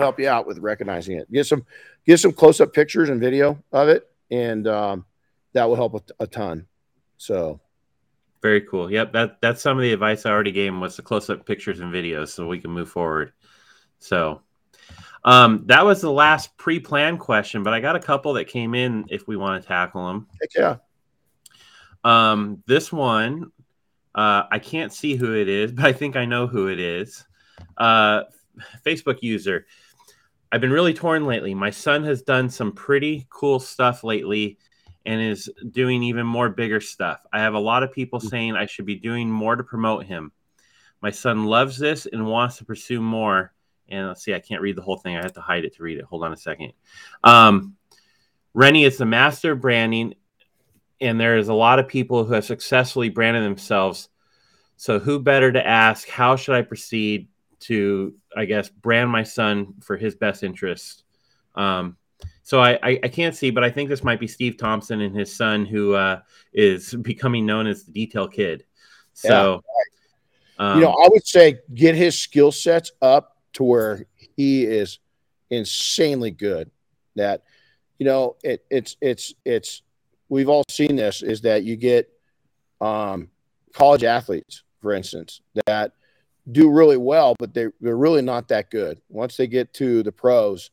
help you out with recognizing it. Get some close up pictures and video of it, and that will help a ton. So very cool. Yep, that's some of the advice I already gave him, was the close up pictures and videos, so we can move forward. So. That was the last pre-planned question, but I got a couple that came in if we want to tackle them. Heck yeah. This one, I can't see who it is, but I think I know who it is. Facebook user. I've been really torn lately. My son has done some pretty cool stuff lately and is doing even more bigger stuff. I have a lot of people saying I should be doing more to promote him. My son loves this and wants to pursue more. And let's see, I can't read the whole thing. I have to hide it to read it. Hold on a second. Renny is the master of branding, and there is a lot of people who have successfully branded themselves. So who better to ask, how should I proceed to, I guess, brand my son for his best interest? So I can't see, but I think this might be Steve Thompson and his son, who is becoming known as the Detail Kid. So, yeah. I would say get his skill sets up to where he is insanely good. That, we've all seen this, is that you get college athletes, for instance, that do really well, but they're really not that good. Once they get to the pros,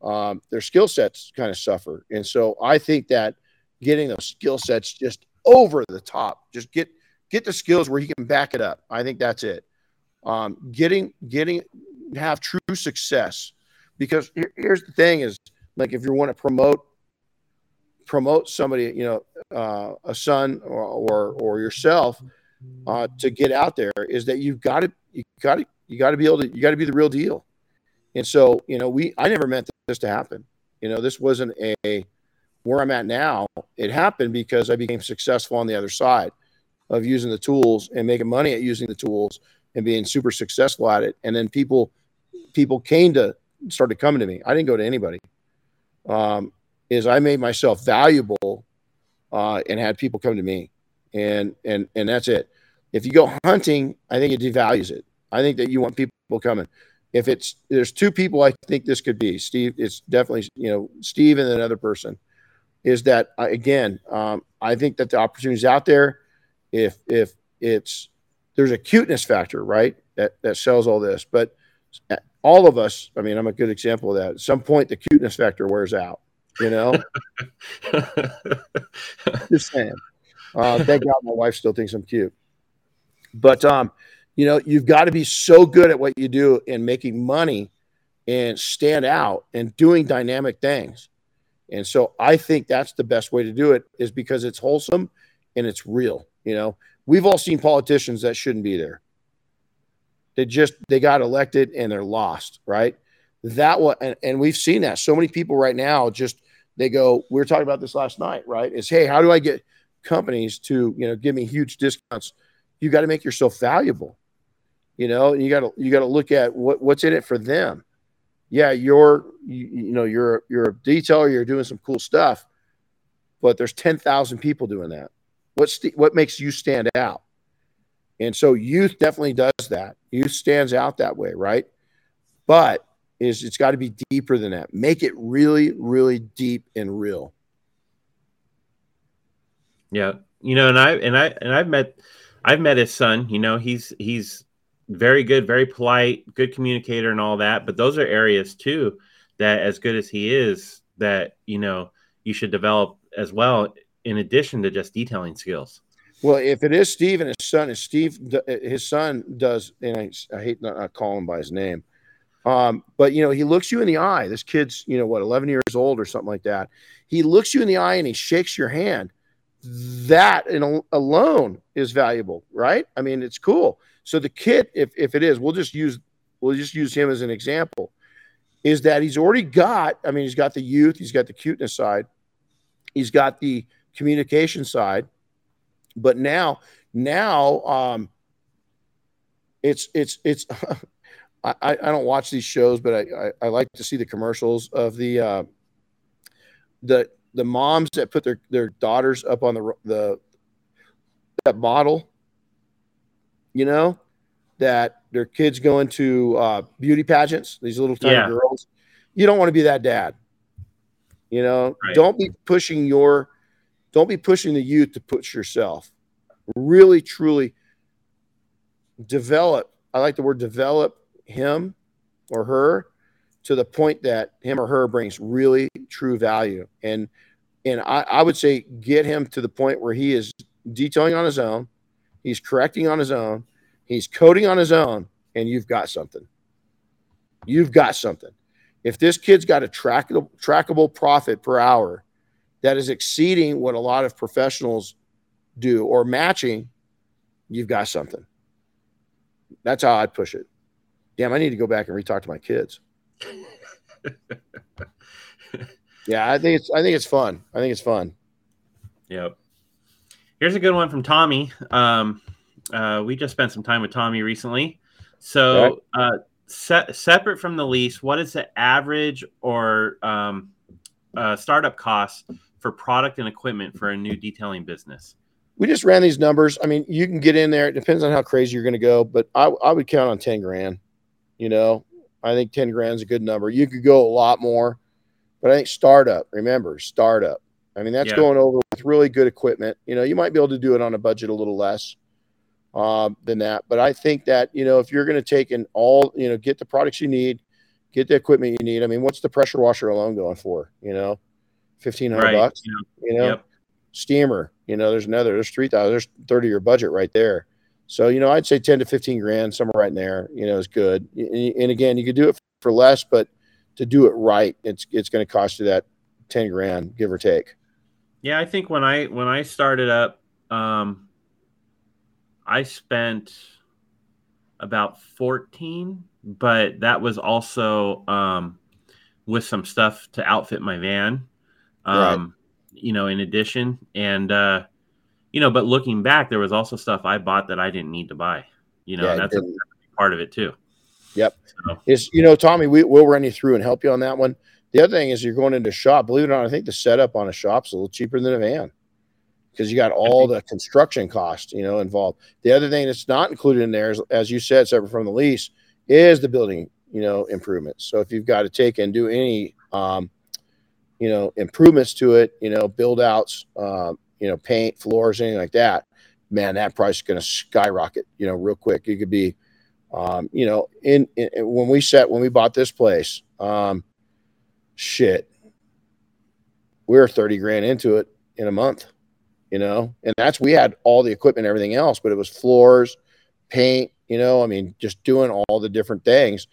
their skill sets kind of suffer. And so I think that getting those skill sets just over the top, just get the skills where he can back it up. I think that's it. Have true success, because here's the thing is, like, if you want to promote somebody, a son or yourself, to get out there, is that you got to be able to, you got to be the real deal. And so, I never meant this to happen. This wasn't where I'm at now. It happened because I became successful on the other side of using the tools and making money at using the tools and being super successful at it. And then people started coming to me. I didn't go to anybody. I made myself valuable, and had people come to me, and that's it. If you go hunting, I think it devalues it. I think that you want people coming. If there's two people, I think this could be Steve. It's definitely, Steve and another person, is that again, I think that the opportunity's out there. There's a cuteness factor, right? That sells all this, but all of us, I mean, I'm a good example of that. At some point, the cuteness factor wears out, just saying. Thank God my wife still thinks I'm cute, but you've got to be so good at what you do and making money and stand out and doing dynamic things. And so I think that's the best way to do it, is because it's wholesome and it's real. We've all seen politicians that shouldn't be there. They got elected and they're lost, right? And we've seen that. So many people right now, we were talking about this last night, right? It's, hey, how do I get companies to, give me huge discounts? You got to make yourself valuable, and you got to look at what's in it for them. Yeah. You're a detailer, you're doing some cool stuff, but there's 10,000 people doing that. What makes you stand out? And so youth definitely does that. Youth stands out that way, right? But it's got to be deeper than that. Make it really, really deep and real. Yeah, I've met his son. He's very good, very polite, good communicator, and all that. But those are areas too that, as good as he is, that you should develop as well. in addition to just detailing skills. Well, if it is Steve and his son, is Steve, his son does, and I hate not call him by his name, but you know, he looks you in the eye. This kid's, you know, what, 11 years old or something like that. He looks you in the eye and he shakes your hand. That alone is valuable, right? I mean, it's cool. So the kid, if it is, we'll just use him as an example, is that he's already got, I mean, he's got the youth, he's got the cuteness side, he's got the communication side, but now it's I don't watch these shows, but I like to see the commercials of the moms that put their daughters up on that model, you know, that their kids go into beauty pageants, these little tiny girls. You don't want to be that dad, you know, right. Don't be pushing the youth to push yourself. Really, truly develop. I like the word develop him or her to the point that him or her brings really true value. And I would say get him to the point where he is detailing on his own. He's correcting on his own. He's coding on his own, and you've got something. You've got something. If this kid's got a trackable profit per hour that is exceeding what a lot of professionals do or matching, you've got something. That's how I'd push it. Damn, I need to go back and re-talk to my kids. Yeah, I think it's fun. I think it's fun. Yep. Here's a good one from Tommy. We just spent some time with Tommy recently. So separate from the lease, what is the average or startup cost for product and equipment for a new detailing business? We just ran these numbers. I mean, you can get in there. It depends on how crazy you're going to go, but I would count on 10 grand. You know, I think 10 grand is a good number. You could go a lot more, but I think startup. I mean, that's going over with really good equipment. You know, you might be able to do it on a budget a little less than that. But I think that, you know, if you're going to take in all, you know, get the products you need, get the equipment you need. I mean, what's the pressure washer alone going for? You know, $1,500 bucks, you know, steamer, you know, there's 3,000, there's 30 of your budget right there. So, you know, I'd say 10 to 15 grand, somewhere right in there, you know, is good. And again, you could do it for less, but to do it right, it's going to cost you that 10 grand, give or take. Yeah. I think when I started up, I spent about 14, but that was also with some stuff to outfit my van, you know, in addition. And, you know, but looking back, there was also stuff I bought that I didn't need to buy, you know, and that's a part of it too. Yep. So. You know, Tommy, we'll run you through and help you on that one. The other thing is you're going into a shop, believe it or not, I think the setup on a shop's a little cheaper than a van, because you got all the construction costs, you know, involved. The other thing that's not included in there is, as you said, separate from the lease, is the building, you know, improvements. So if you've got to take and do any, you know, improvements to it, you know, build outs, you know, paint, floors, anything like that, man, that price is going to skyrocket, you know, real quick. It could be, you know, when we bought this place, we were 30 grand into it in a month. You know, and we had all the equipment and everything else, but it was floors, paint, you know, I mean, just doing all the different things,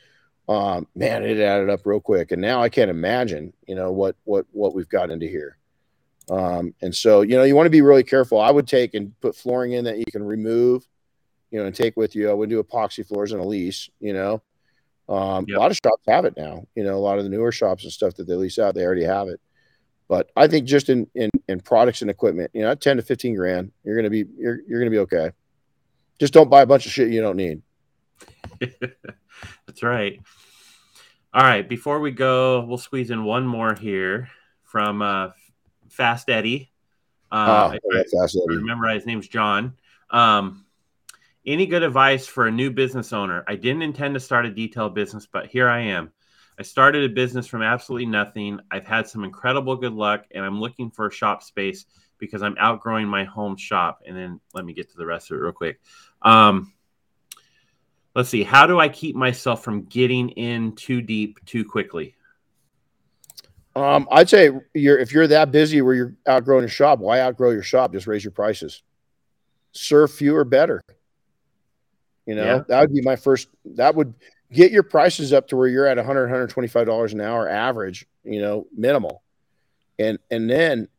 man, it added up real quick. And now I can't imagine, you know, what we've got into here. And so, you know, you want to be really careful. I would take and put flooring in that you can remove, you know, and take with you. I would do epoxy floors in a lease, you know, a lot of shops have it now, you know, a lot of the newer shops and stuff that they lease out, they already have it. But I think just in products and equipment, you know, 10 to 15 grand, you're going to be okay. Just don't buy a bunch of shit you don't need. That's right. All right. Before we go, we'll squeeze in one more here from Fast Eddie. I remember his name's John. Any good advice for a new business owner? I didn't intend to start a detail business, but here I am. I started a business from absolutely nothing. I've had some incredible good luck, and I'm looking for a shop space because I'm outgrowing my home shop. And then let me get to the rest of it real quick. Let's see. How do I keep myself from getting in too deep too quickly? I'd say if you're that busy where you're outgrowing your shop, why outgrow your shop? Just raise your prices. Serve fewer better. You know, yeah. That would be my first. That would get your prices up to where you're at $100, $125 an hour average, you know, minimal. And then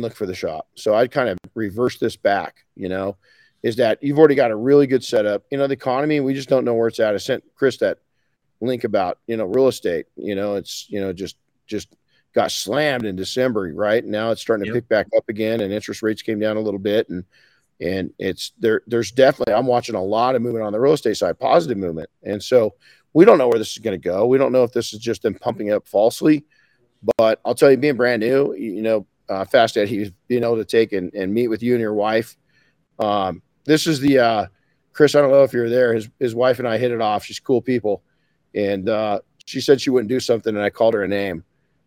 look for the shop. So I'd kind of reverse this back, you know, is that you've already got a really good setup. You know, the economy, we just don't know where it's at. I sent Chris that link about, you know, real estate, you know, it's, you know, just got slammed in December, right? Now it's starting to pick back up again, and interest rates came down a little bit, and it's there's definitely, I'm watching a lot of movement on the real estate side, positive movement. And so we don't know where this is going to go. We don't know if this is just them pumping it up falsely, but I'll tell you, being brand new, you know, Fast Eddie, being able to take and meet with you and your wife. This is the, Chris, I don't know if you're there. His wife and I hit it off. She's cool people. And, she said she wouldn't do something, and I called her a name,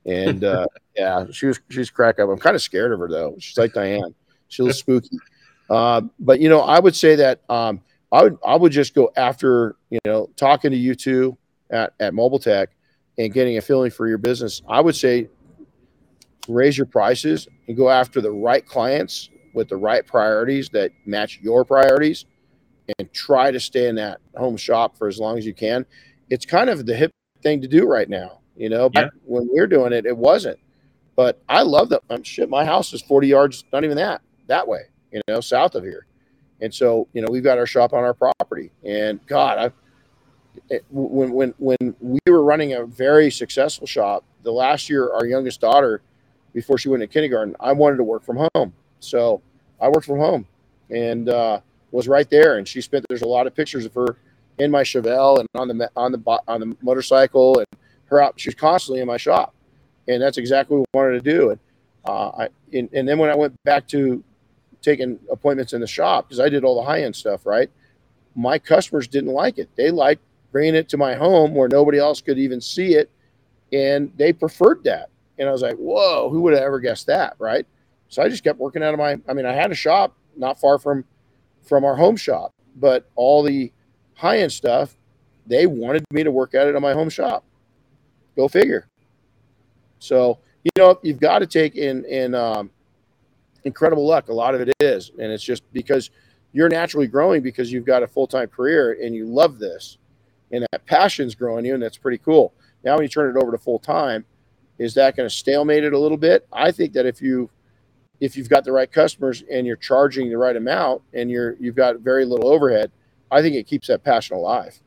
and, yeah, she's crack up. I'm kind of scared of her though. She's like Diane. She's a little spooky. But you know, I would say that, I would just go after, you know, talking to you two at Mobile Tech and getting a feeling for your business. I would say raise your prices and go after the right clients with the right priorities that match your priorities, and try to stay in that home shop for as long as you can. It's kind of the hip thing to do right now, you know, but when we're doing it, it wasn't, but I love that. Shit, my house is 40 yards, not even that way, you know, south of here. And so, you know, we've got our shop on our property, and God, when we were running a very successful shop, the last year, our youngest daughter, before she went to kindergarten, I wanted to work from home. So I worked from home, and was right there. And she spent, there's a lot of pictures of her in my Chevelle and on the motorcycle, and her out, she's constantly in my shop. And that's exactly what we wanted to do. And then when I went back to taking appointments in the shop, because I did all the high-end stuff, right? My customers didn't like it. They liked bringing it to my home where nobody else could even see it, and they preferred that. And I was like, whoa, who would have ever guessed that, right? So I just kept working out of I had a shop not far from our home shop, but all the high-end stuff, they wanted me to work at it on my home shop. Go figure. So, you know, you've got to take in incredible luck. A lot of it is. And it's just because you're naturally growing because you've got a full-time career and you love this, and that passion's growing you, and that's pretty cool. Now when you turn it over to full-time, is that going to stalemate it a little bit? I think that if you've got the right customers and you're charging the right amount and you've got very little overhead, I think it keeps that passion alive.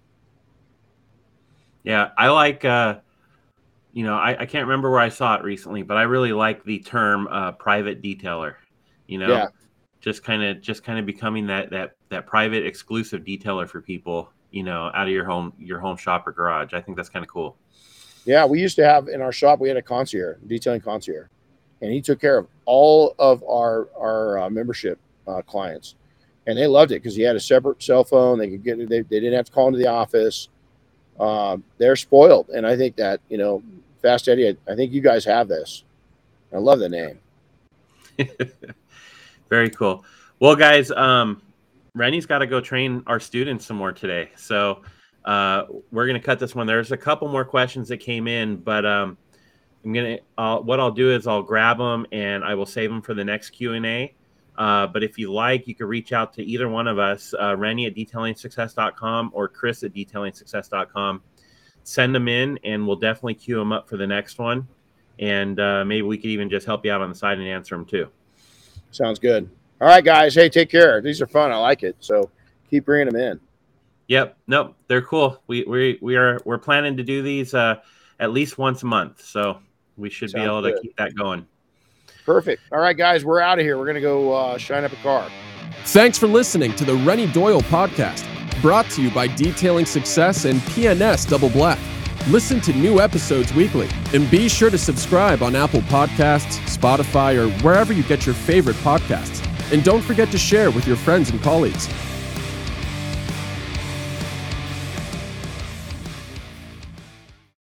Yeah, I like, you know, I can't remember where I saw it recently, but I really like the term private detailer, you know, just kind of becoming that private exclusive detailer for people, you know, out of your home shop or garage. I think that's kind of cool. Yeah, we used to have in our shop, we had a concierge, detailing concierge, and he took care of all of our membership clients. And they loved it because he had a separate cell phone. They could get it. They didn't have to call into the office. They're spoiled. And I think that, you know, Fast Eddie, I think you guys have this. I love the name. Very cool. Well, guys, Renny's got to go train our students some more today. So we're going to cut this one. There's a couple more questions that came in, but what I'll do is I'll grab them and I will save them for the next Q&A. But if you like, you can reach out to either one of us, Renny at DetailingSuccess.com or Chris at DetailingSuccess.com. Send them in, and we'll definitely queue them up for the next one. And maybe we could even just help you out on the side and answer them too. Sounds good. All right, guys. Hey, take care. These are fun. I like it. So keep bringing them in. Yep. Nope. They're cool. We're planning to do these at least once a month. So we should be able to keep that going. Perfect. All right, guys, we're out of here. We're going to go shine up a car. Thanks for listening to the Renny Doyle Podcast, brought to you by Detailing Success and PNS Double Black. Listen to new episodes weekly, and be sure to subscribe on Apple Podcasts, Spotify, or wherever you get your favorite podcasts. And don't forget to share with your friends and colleagues.